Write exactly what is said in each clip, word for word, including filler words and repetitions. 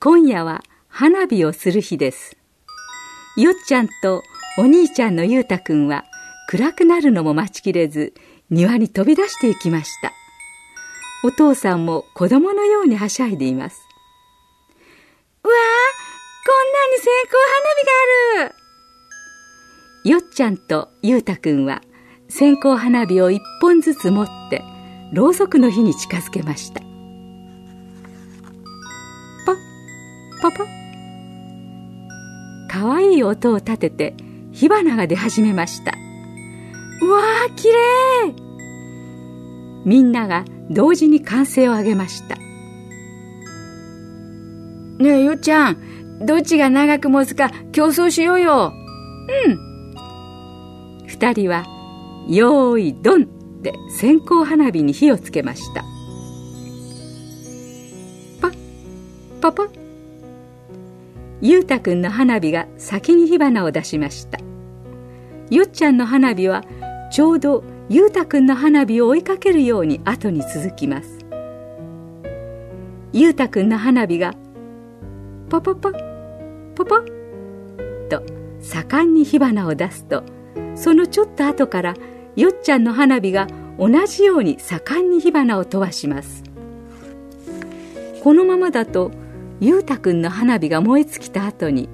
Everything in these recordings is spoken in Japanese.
今夜は花火をする日です。よっちゃんとお兄ちゃんのゆうたくんは暗くなるのも待ちきれず庭に飛び出していきました。お父さんも子供のようにはしゃいでいます。わあ、こんなに線香花火がある。よっちゃんとゆうたくんは線香花火を一本ずつ持ってろうそくの火に近づけました。パッパパッ、かわいい音を立てて火花が出始めました。うわあ、きれい。みんなが同時に歓声を上げました。ねえ、よっちゃん、どっちが長く持つか競争しようよ。うん。二人はよーいどんって線香花火に火をつけました。パッパパッ、ゆうたくんの花火が先に火花を出しました。よっちゃんの花火はちょうどゆうたくんの花火を追いかけるように後に続きます。ゆうたくんの花火がパパパパパと盛んに火花を出すと、そのちょっと後からよっちゃんの花火が同じように盛んに火花を飛ばします。このままだとゆうたくんの花火が燃え尽きた後に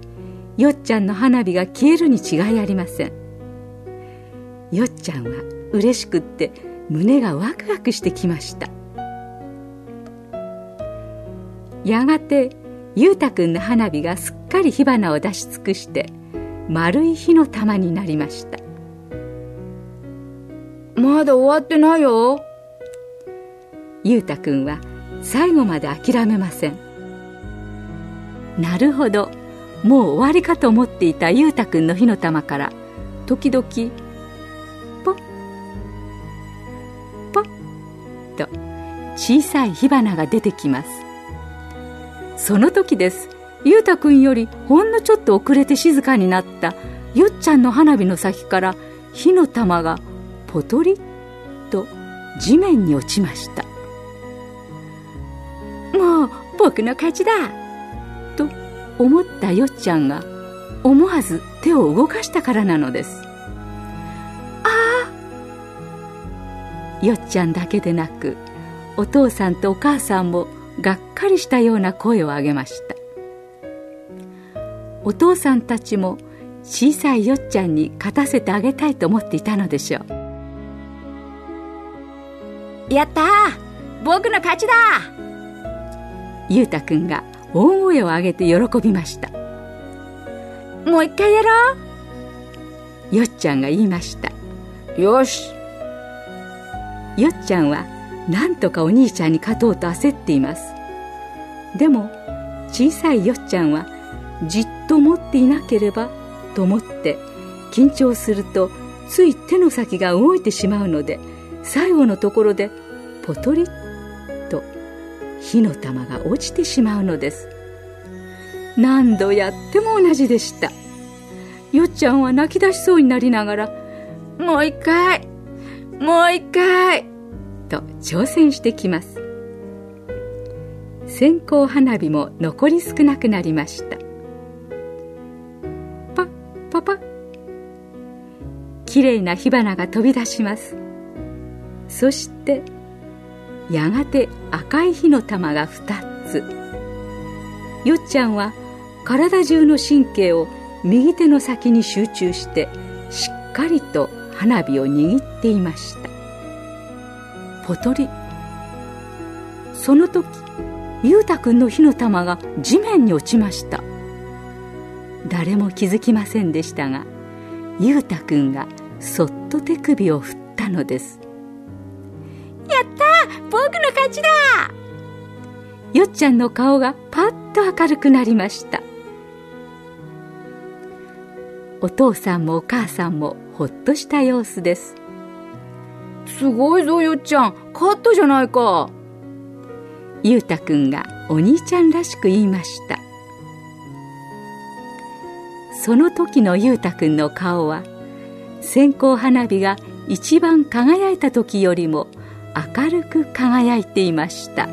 よっちゃんの花火が消えるに違いありません。よっちゃんは嬉しくって胸がワクワクしてきました。やがてゆうたくんの花火がすっかり火花を出し尽くして丸い火の玉になりました。まだ終わってないよ。ゆうたくんは最後まで諦めません。なるほど、もう終わりかと思っていたゆうたくんの火の玉から時々ポッポッと小さい火花が出てきます。その時です。ゆうたくんよりほんのちょっと遅れて静かになったよっちゃんの花火の先から火の玉がポトリと地面に落ちました。もう僕の勝ちだと思ったよっちゃんが思わず手を動かしたからなのです。ああ、よっちゃんだけでなくお父さんとお母さんもがっかりしたような声を上げました。お父さんたちも小さいよっちゃんに勝たせてあげたいと思っていたのでしょう。やったー、僕の勝ちだ。ゆうたくんが大声を上げて喜びました。もう一回やろう、よっちゃんが言いました。よし。よっちゃんはなんとかお兄ちゃんに勝とうと焦っています。でも小さいよっちゃんはじっと持っていなければと思って緊張するとつい手の先が動いてしまうので、最後のところでポトリと火の玉が落ちてしまうのです。何度やっても同じでした。よっちゃんは泣き出しそうになりながらもう一回もう一回と挑戦してきます。線香花火も残り少なくなりました。パッパパッ、きれいな火花が飛び出します。そしてやがて赤い火の玉がふたつ。よっちゃんは体中の神経を右手の先に集中してしっかりと花火を握っていました。ポトリ。その時ゆうたくんの火の玉が地面に落ちました。誰も気づきませんでしたがゆうたくんがそっと手首を振ったのです。やった、僕の勝ちだ。よっちゃんの顔がパッと明るくなりました。お父さんもお母さんもほっとした様子です。すごいぞよっちゃん、勝ったじゃないか。ゆうたくんがお兄ちゃんらしく言いました。その時のゆうたくんの顔は、線香花火が一番輝いた時よりも明るく輝いていました。